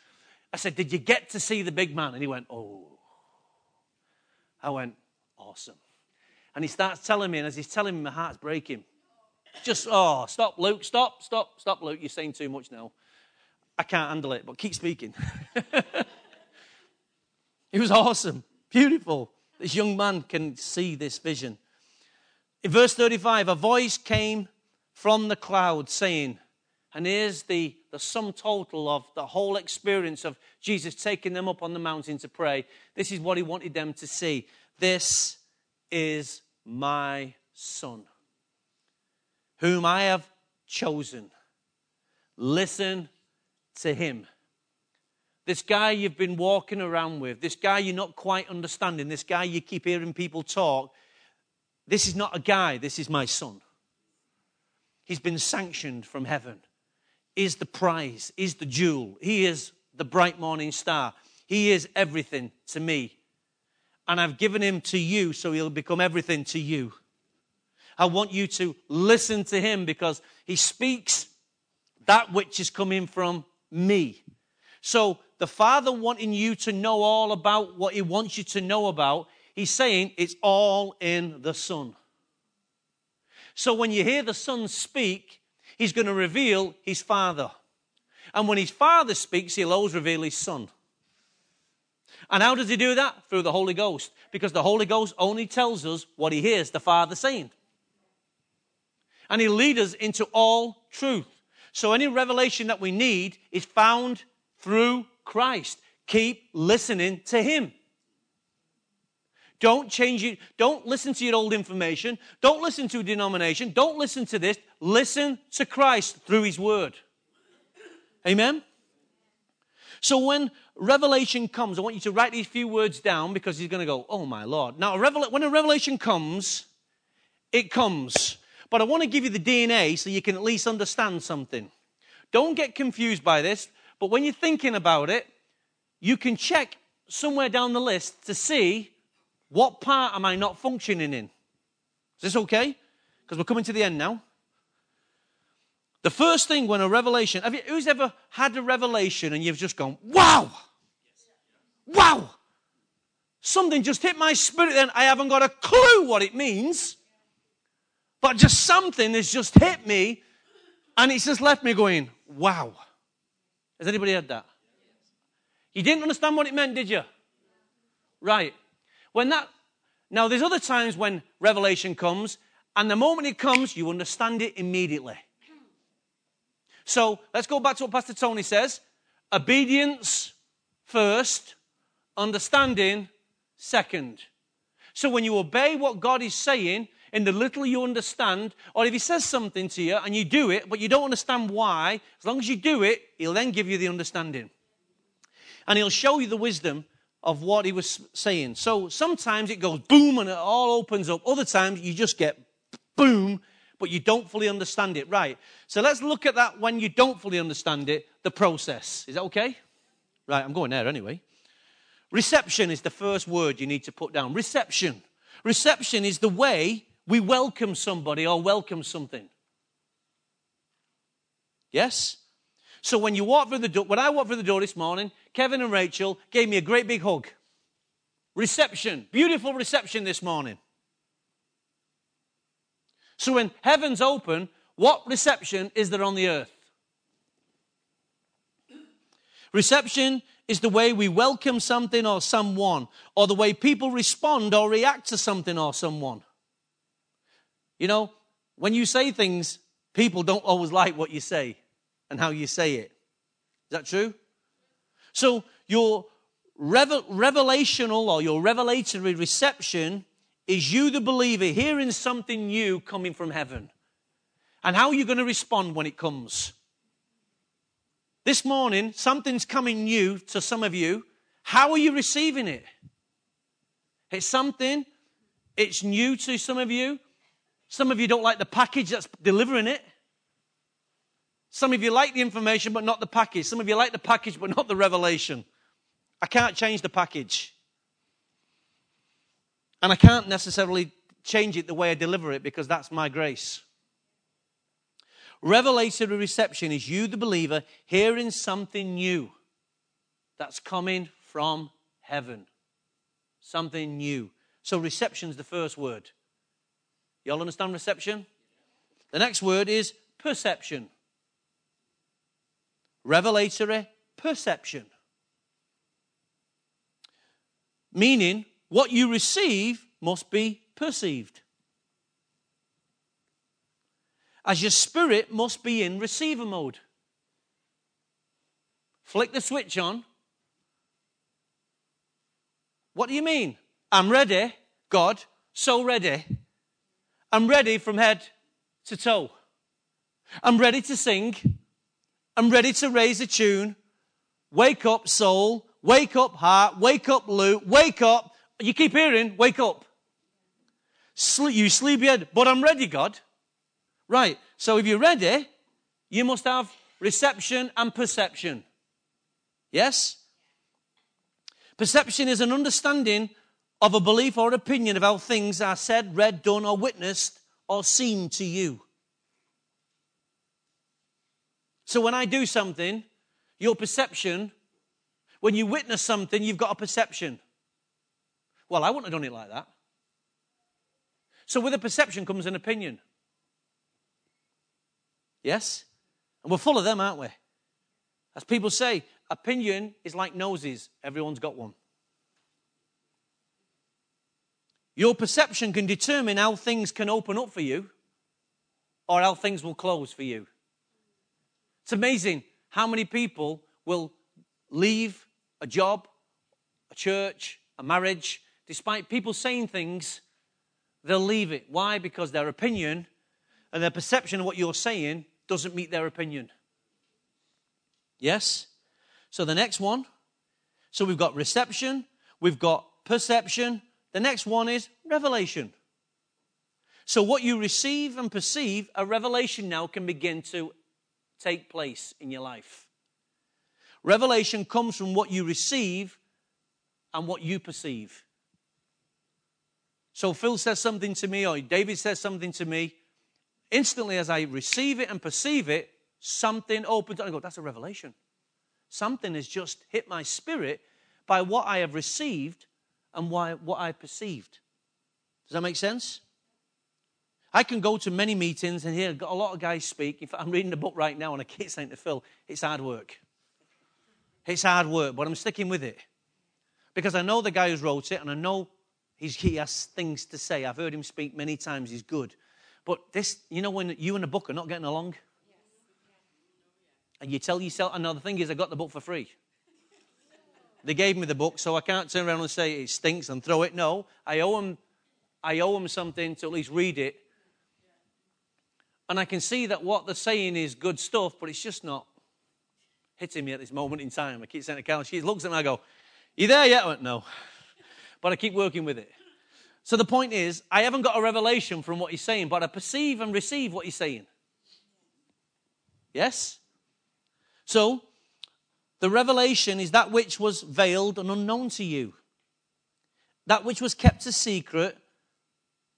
I said, did you get to see the big man? And he went, oh. I went, awesome. And he starts telling me, and as he's telling me, my heart's breaking. Just, oh, stop, Luke, stop, stop, stop, Luke. You're saying too much now. I can't handle it, but keep speaking. It was awesome, beautiful. This young man can see this vision. In verse thirty-five, a voice came from the cloud saying, and here's the, the sum total of the whole experience of Jesus taking them up on the mountain to pray. This is what he wanted them to see. This is my son, whom I have chosen. Listen to him. This guy you've been walking around with, this guy you're not quite understanding, this guy you keep hearing people talk, this is not a guy, this is my son. He's been sanctioned from heaven. He's the prize, he's the jewel, he is the bright morning star. He is everything to me. And I've given him to you, so he'll become everything to you. I want you to listen to him, because he speaks that which is coming from me. So the Father wanting you to know all about what he wants you to know about, he's saying it's all in the Son. So when you hear the Son speak, he's going to reveal his Father. And when his Father speaks, he'll always reveal his Son. And how does he do that? Through the Holy Ghost. Because the Holy Ghost only tells us what he hears the Father saying. And he'll lead us into all truth. So any revelation that we need is found through Christ. Keep listening to him. Don't change it. Don't listen to your old information. Don't listen to a denomination. Don't listen to this. Listen to Christ through his word. Amen? So when revelation comes, I want you to write these few words down, because he's going to go, oh my Lord. Now, a revel- when a revelation comes, it comes. But I want to give you the D N A so you can at least understand something. Don't get confused by this, but when you're thinking about it, you can check somewhere down the list to see, what part am I not functioning in? Is this okay? Because we're coming to the end now. The first thing when a revelation, have you, who's ever had a revelation and you've just gone, wow, wow, something just hit my spirit, then I haven't got a clue what it means, but just something has just hit me and it's just left me going, wow. Has anybody had that? You didn't understand what it meant, did you? Right. When that, now there's other times when revelation comes, and the moment it comes, you understand it immediately. So let's go back to what Pastor Tony says. Obedience first, understanding second. So when you obey what God is saying, in the little you understand, or if he says something to you and you do it, but you don't understand why, as long as you do it, he'll then give you the understanding. And he'll show you the wisdom of what he was saying. So sometimes it goes boom and it all opens up. Other times you just get boom, but you don't fully understand it. Right. So let's look at that when you don't fully understand it, the process. Is that okay? Right, I'm going there anyway. Reception is the first word you need to put down. Reception. Reception is the way we welcome somebody or welcome something. Yes? So when you walk through the door, when I walked through the door this morning, Kevin and Rachel gave me a great big hug. Reception, beautiful reception this morning. So when heaven's open, what reception is there on the earth? Reception is the way we welcome something or someone, or the way people respond or react to something or someone. You know, when you say things, people don't always like what you say and how you say it. Is that true? So your revel- revelational or your revelatory reception is you, the believer, hearing something new coming from heaven. And how are you going to respond when it comes? This morning, something's coming new to some of you. How are you receiving it? It's something. It's new to some of you. Some of you don't like the package that's delivering it. Some of you like the information, but not the package. Some of you like the package, but not the revelation. I can't change the package. And I can't necessarily change it the way I deliver it, because that's my grace. Revelatory reception is you, the believer, hearing something new that's coming from heaven. Something new. So reception's the first word. You all understand reception? The next word is perception. Revelatory perception. Meaning, what you receive must be perceived. As your spirit must be in receiver mode. Flick the switch on. What do you mean? I'm ready, God, so ready. I'm ready from head to toe. I'm ready to sing. I'm ready to raise a tune. Wake up, soul. Wake up, heart. Wake up, Luke. Wake up. You keep hearing, wake up. Sleep, you sleepyhead, but I'm ready, God. Right, so if you're ready, you must have reception and perception. Yes? Perception is an understanding of a belief or opinion of how things are said, read, done, or witnessed, or seen to you. So when I do something, your perception, when you witness something, you've got a perception. Well, I wouldn't have done it like that. So with a perception comes an opinion. Yes? And we're full of them, aren't we? As people say, opinion is like noses. Everyone's got one. Your perception can determine how things can open up for you or how things will close for you. It's amazing how many people will leave a job, a church, a marriage. Despite people saying things, they'll leave it. Why? Because their opinion and their perception of what you're saying doesn't meet their opinion. Yes? So the next one. So we've got reception. We've got perception. The next one is revelation. So what you receive and perceive, a revelation now can begin to take place in your life. Revelation comes from what you receive and what you perceive. So Phil says something to me, or David says something to me. Instantly, as I receive it and perceive it, something opens up. I go, that's a revelation. Something has just hit my spirit by what I have received and why, what I perceived. Does that make sense? I can go to many meetings and hear a lot of guys speak. In fact, I'm reading a book right now and I keep saying to Phil, it's hard work. It's hard work, but I'm sticking with it. Because I know the guy who's wrote it and I know he's, he has things to say. I've heard him speak many times. He's good. But this, you know, when you and the book are not getting along, and you tell yourself, and now the thing is, I got the book for free. They gave me the book, so I can't turn around and say it stinks and throw it. No, I owe them, I owe them something to at least read it. And I can see that what they're saying is good stuff, but it's just not hitting me at this moment in time. I keep saying to Carol, she looks at me and I go, you there yet? I went, no. But I keep working with it. So the point is, I haven't got a revelation from what he's saying, but I perceive and receive what he's saying. Yes? So, the revelation is that which was veiled and unknown to you. That which was kept a secret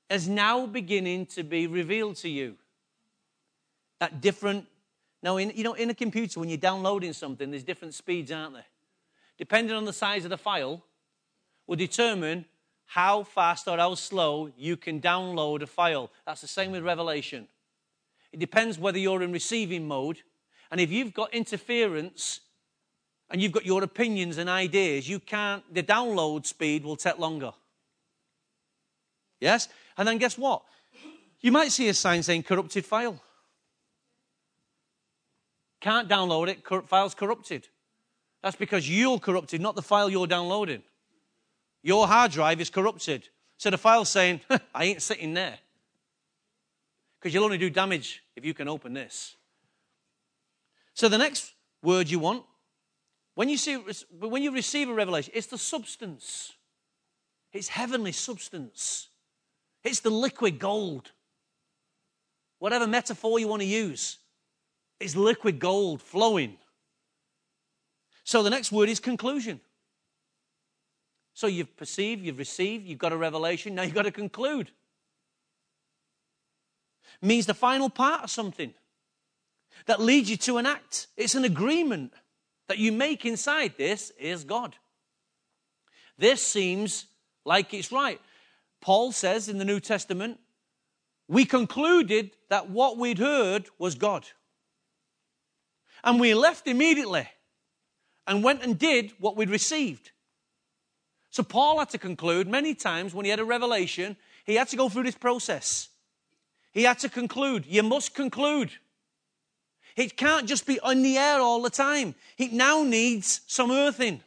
is now beginning to be revealed to you at different Now, in, you know, in a computer, when you're downloading something, there's different speeds, aren't there? Depending on the size of the file, will determine how fast or how slow you can download a file. That's the same with Revelation. It depends whether you're in receiving mode, and if you've got interference and you've got your opinions and ideas, you can't, the download speed will take longer. Yes? And then guess what? You might see a sign saying corrupted file. Can't download it, cor- file's corrupted. That's because you're corrupted, not the file you're downloading. Your hard drive is corrupted. So the file's saying, I ain't sitting there. Because you'll only do damage if you can open this. So the next word you want, when you see, when you receive a revelation, it's the substance. It's heavenly substance. It's the liquid gold. Whatever metaphor you want to use, it's liquid gold flowing. So the next word is conclusion. So you've perceived, you've received, you've got a revelation, now you've got to conclude. It means the final part of something that leads you to an act. It's an agreement that you make inside this is God. This seems like it's right. Paul says in the New Testament, we concluded that what we'd heard was God. And we left immediately and went and did what we'd received. So Paul had to conclude many times when he had a revelation, he had to go through this process. He had to conclude. You must conclude. It can't just be on the air all the time. It now needs some earthing.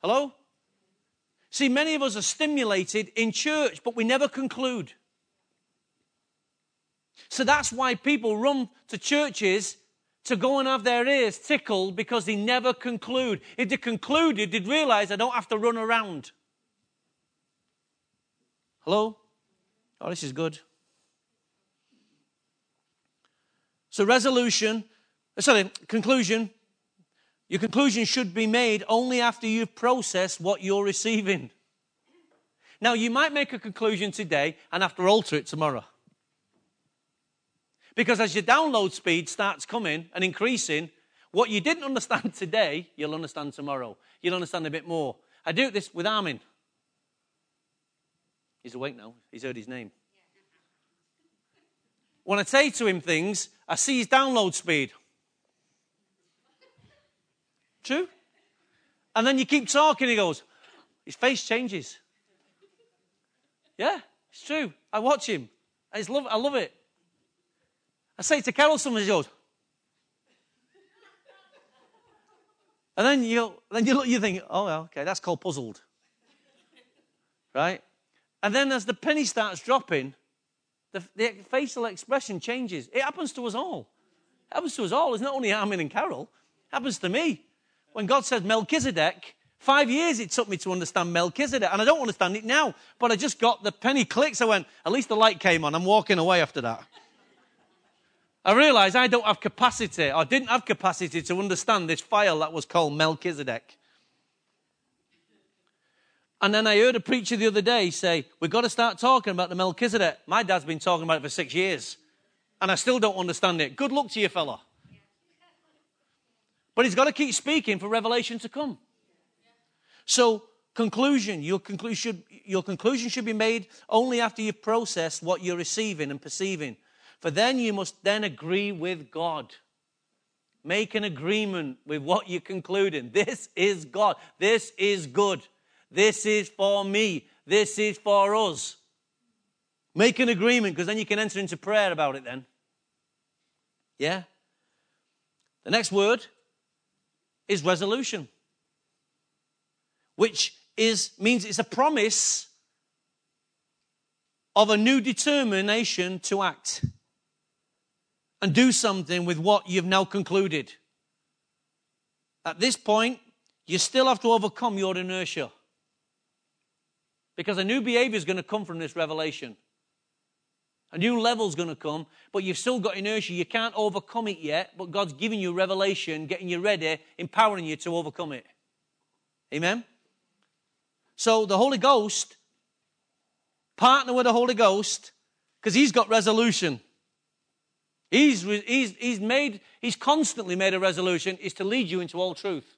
Hello? See, many of us are stimulated in church, but we never conclude. So that's why people run to churches to go and have their ears tickled because they never conclude. If they concluded, they'd realize I don't have to run around. Hello? Oh, this is good. So resolution, sorry, conclusion. Your conclusion should be made only after you've processed what you're receiving. Now, you might make a conclusion today and have to alter it tomorrow. Because as your download speed starts coming and increasing, what you didn't understand today, you'll understand tomorrow. You'll understand a bit more. I do this with Armin. He's awake now. He's heard his name. When I say to him things, I see his download speed. True? And then you keep talking, he goes, his face changes. Yeah, it's true. I watch him. I, just love, I love it. I say to Carol, something, she goes. And then you, then you look, you think, oh, okay, that's called puzzled. Right? And then as the penny starts dropping, the, the facial expression changes. It happens to us all. It happens to us all. It's not only Armin and Carol. It happens to me. When God says Melchizedek, five years it took me to understand Melchizedek, and I don't understand it now, but I just got the penny clicks. I went, at least the light came on. I'm walking away after that. I realised I don't have capacity, or didn't have capacity to understand this file that was called Melchizedek. And then I heard a preacher the other day say, we've got to start talking about the Melchizedek. My dad's been talking about it for six years, and I still don't understand it. Good luck to you, fella. But he's got to keep speaking for revelation to come. So, conclusion. Your conclusion should, your conclusion should be made only after you've processed what you're receiving and perceiving. For then you must then agree with God. Make an agreement with what you're concluding. This is God. This is good. This is for me. This is for us. Make an agreement, because then you can enter into prayer about it then. Yeah? The next word is resolution, which is means it's a promise of a new determination to act and do something with what you've now concluded. At this point, you still have to overcome your inertia, because a new behavior is going to come from this revelation. A new level is going to come, but you've still got inertia. You can't overcome it yet, but God's giving you revelation, getting you ready, empowering you to overcome it. Amen? So the Holy Ghost, partner with the Holy Ghost, because he's got resolution. He's, he's, he's, made, he's constantly made a resolution is to lead you into all truth.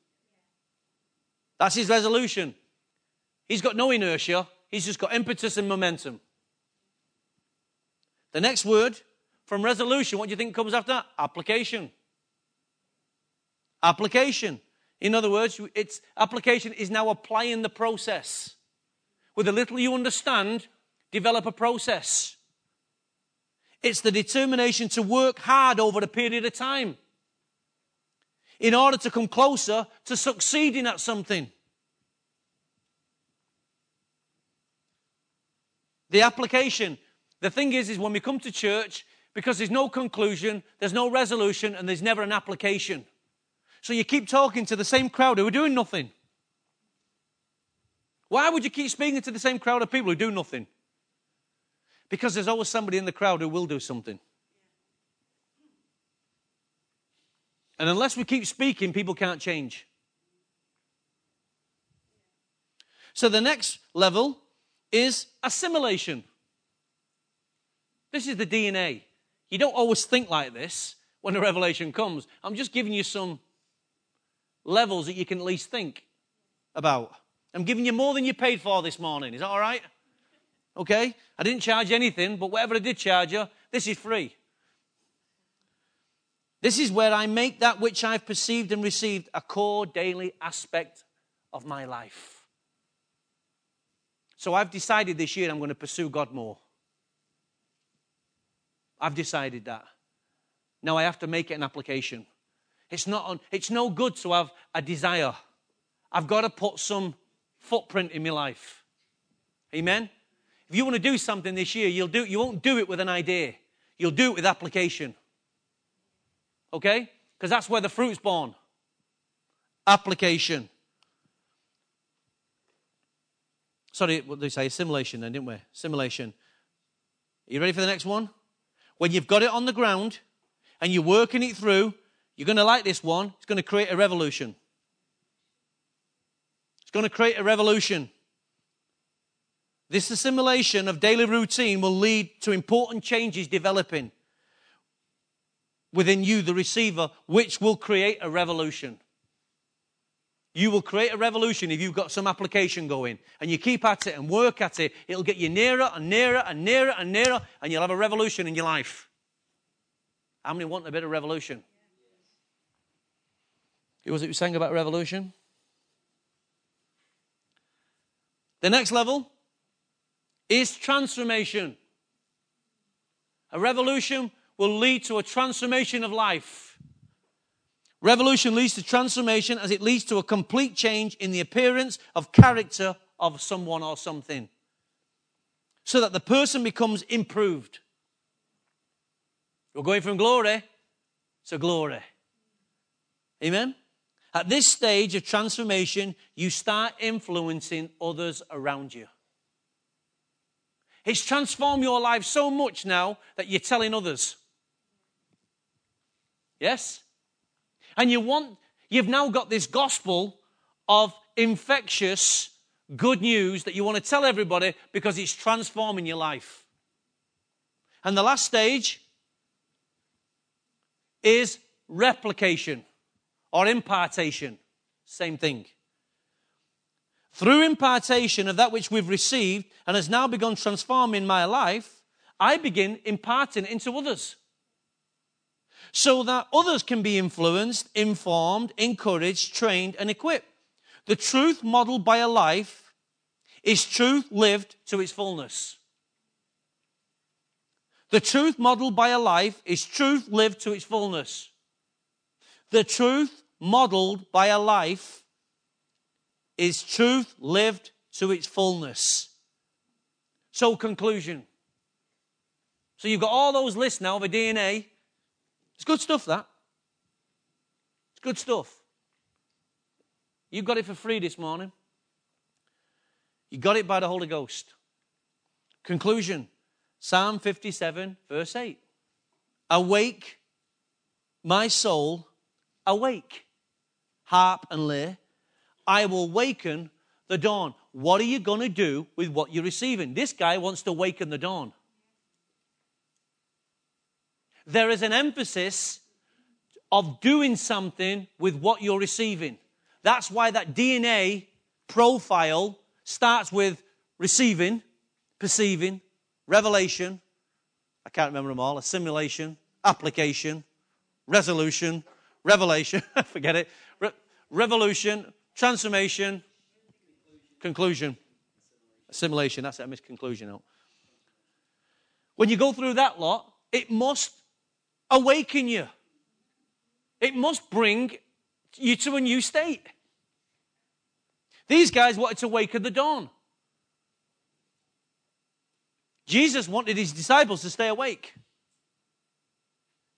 That's his resolution. He's got no inertia. He's just got impetus and momentum. The next word from resolution, what do you think comes after that? Application. Application. In other words, it's application is now applying the process. With a little you understand, develop a process. It's the determination to work hard over a period of time in order to come closer to succeeding at something. The application. The thing is, is when we come to church, because there's no conclusion, there's no resolution, and there's never an application. So you keep talking to the same crowd who are doing nothing. Why would you keep speaking to the same crowd of people who do nothing? Because there's always somebody in the crowd who will do something. And unless we keep speaking, people can't change. So the next level is assimilation. This is the D N A. You don't always think like this when a revelation comes. I'm just giving you some levels that you can at least think about. I'm giving you more than you paid for this morning. Is that all right? Okay? I didn't charge anything, but whatever I did charge you, this is free. This is where I make that which I've perceived and received a core daily aspect of my life. So I've decided this year I'm going to pursue God more. I've decided that. Now I have to make it an application. It's not on, it's no good to have a desire. I've got to put some footprint in my life. Amen? If you want to do something this year, you'll do, you won't do it with an idea. You'll do it with application. Okay? Because that's where the fruit's born. Application. Sorry, what did they say? Assimilation then, didn't we? Assimilation. Are you ready for the next one? When you've got it on the ground and you're working it through, you're going to like this one. It's going to create a revolution. It's going to create a revolution. This assimilation of daily routine will lead to important changes developing within you, the receiver, which will create a revolution. You will create a revolution if you've got some application going. And you keep at it and work at it. It'll get you nearer and nearer and nearer and nearer, and you'll have a revolution in your life. How many want a bit of revolution? Who was it who sang about revolution? The next level is transformation. A revolution will lead to a transformation of life. Revolution leads to transformation as it leads to a complete change in the appearance of character of someone or something, so that the person becomes improved. We're going from glory to glory. Amen? At this stage of transformation, you start influencing others around you. It's transformed your life so much now that you're telling others. Yes? And you want, you've now got this gospel of infectious good news that you want to tell everybody because it's transforming your life. And the last stage is replication or impartation. Same thing. Through impartation of that which we've received and has now begun transforming my life, I begin imparting it into others, so that others can be influenced, informed, encouraged, trained, and equipped. The truth modeled by a life is truth lived to its fullness. The truth modeled by a life is truth lived to its fullness. The truth modeled by a life is truth lived to its fullness. So, conclusion. So you've got all those lists now of a D N A. It's good stuff, that. It's good stuff. You got it for free this morning. You got it by the Holy Ghost. Conclusion, Psalm fifty-seven, verse eight. Awake, my soul, awake, harp and lyre. I will waken the dawn. What are you going to do with what you're receiving? This guy wants to waken the dawn. there is an emphasis of doing something with what you're receiving. That's why that D N A profile starts with receiving, perceiving, revelation, I can't remember them all, assimilation, application, resolution, revelation, forget it, Re- revolution, transformation, conclusion, assimilation, that's it, I missed conclusion out. When you go through that lot, it must awaken you. It must bring you to a new state. These guys wanted to wake at the dawn. Jesus wanted his disciples to stay awake.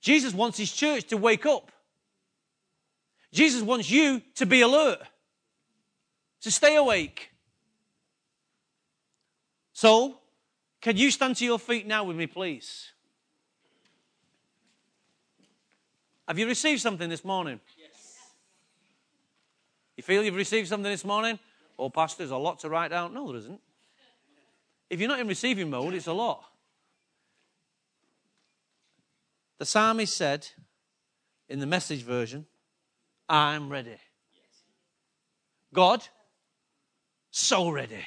Jesus wants his church to wake up. Jesus wants you to be alert, to stay awake. So, can you stand to your feet now with me, please? Have you received something this morning? Yes. You feel you've received something this morning? Oh, pastor, there's a lot to write down. No, there isn't. If you're not in receiving mode, it's a lot. The psalmist said, in the Message version, I'm ready. God, so ready.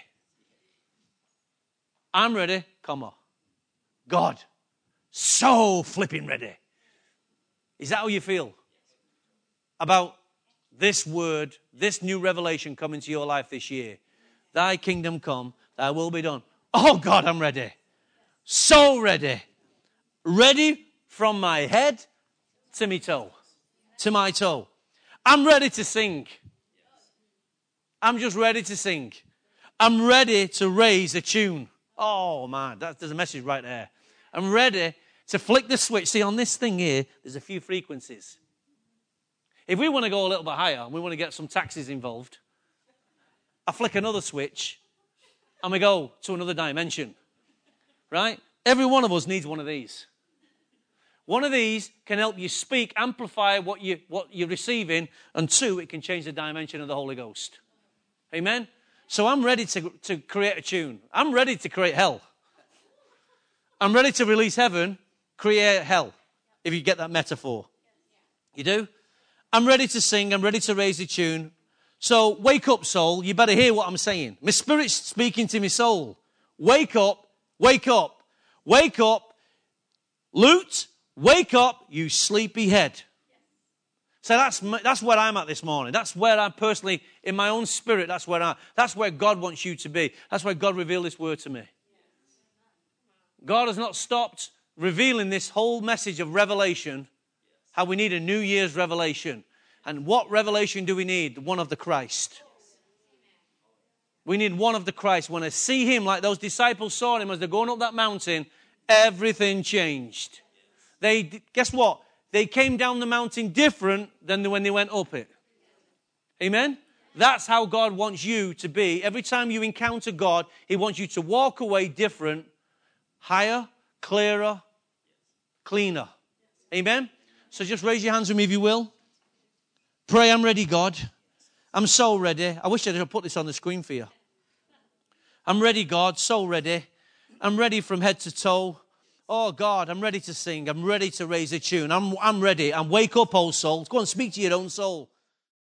I'm ready, come on. God, so flipping ready. Is that how you feel about this word, this new revelation coming to your life this year? Thy kingdom come, thy will be done. Oh, God, I'm ready. So ready. Ready from my head to my toe. To my toe. I'm ready to sing. I'm just ready to sing. I'm ready to raise a tune. Oh, man, that, there's a message right there. I'm ready to flick the switch. See, on this thing here, there's a few frequencies. If we want to go a little bit higher and we want to get some taxes involved, I flick another switch and we go to another dimension, right? Every one of us needs one of these. One of these can help you speak, amplify what, you, what you're receiving, and two, it can change the dimension of the Holy Ghost. Amen? So I'm ready to, to create a tune. I'm ready to create hell. I'm ready to release heaven. Create hell, if you get that metaphor. You do? I'm ready to sing. I'm ready to raise the tune. So wake up, soul. You better hear what I'm saying. My spirit's speaking to my soul. Wake up. Wake up. Wake up. Loot. Wake up, you sleepy head. So that's that's where I'm at this morning. That's where I'm personally, in my own spirit, that's where I That's where God wants you to be. That's where God revealed this word to me. God has not stopped revealing this whole message of revelation, how we need a New Year's revelation. And what revelation do we need? One of the Christ. We need one of the Christ. When I see him, like those disciples saw him as they're going up that mountain, everything changed. They, guess what? They came down the mountain different than when they went up it. Amen? That's how God wants you to be. Every time you encounter God, he wants you to walk away different, higher, clearer, cleaner. Amen? So just raise your hands with me if you will. Pray, I'm ready, God. I'm so ready. I wish I had put this on the screen for you. I'm ready, God, so ready. I'm ready from head to toe. Oh, God, I'm ready to sing. I'm ready to raise a tune. I'm I'm ready. And wake up, oh soul. Go and speak to your own soul.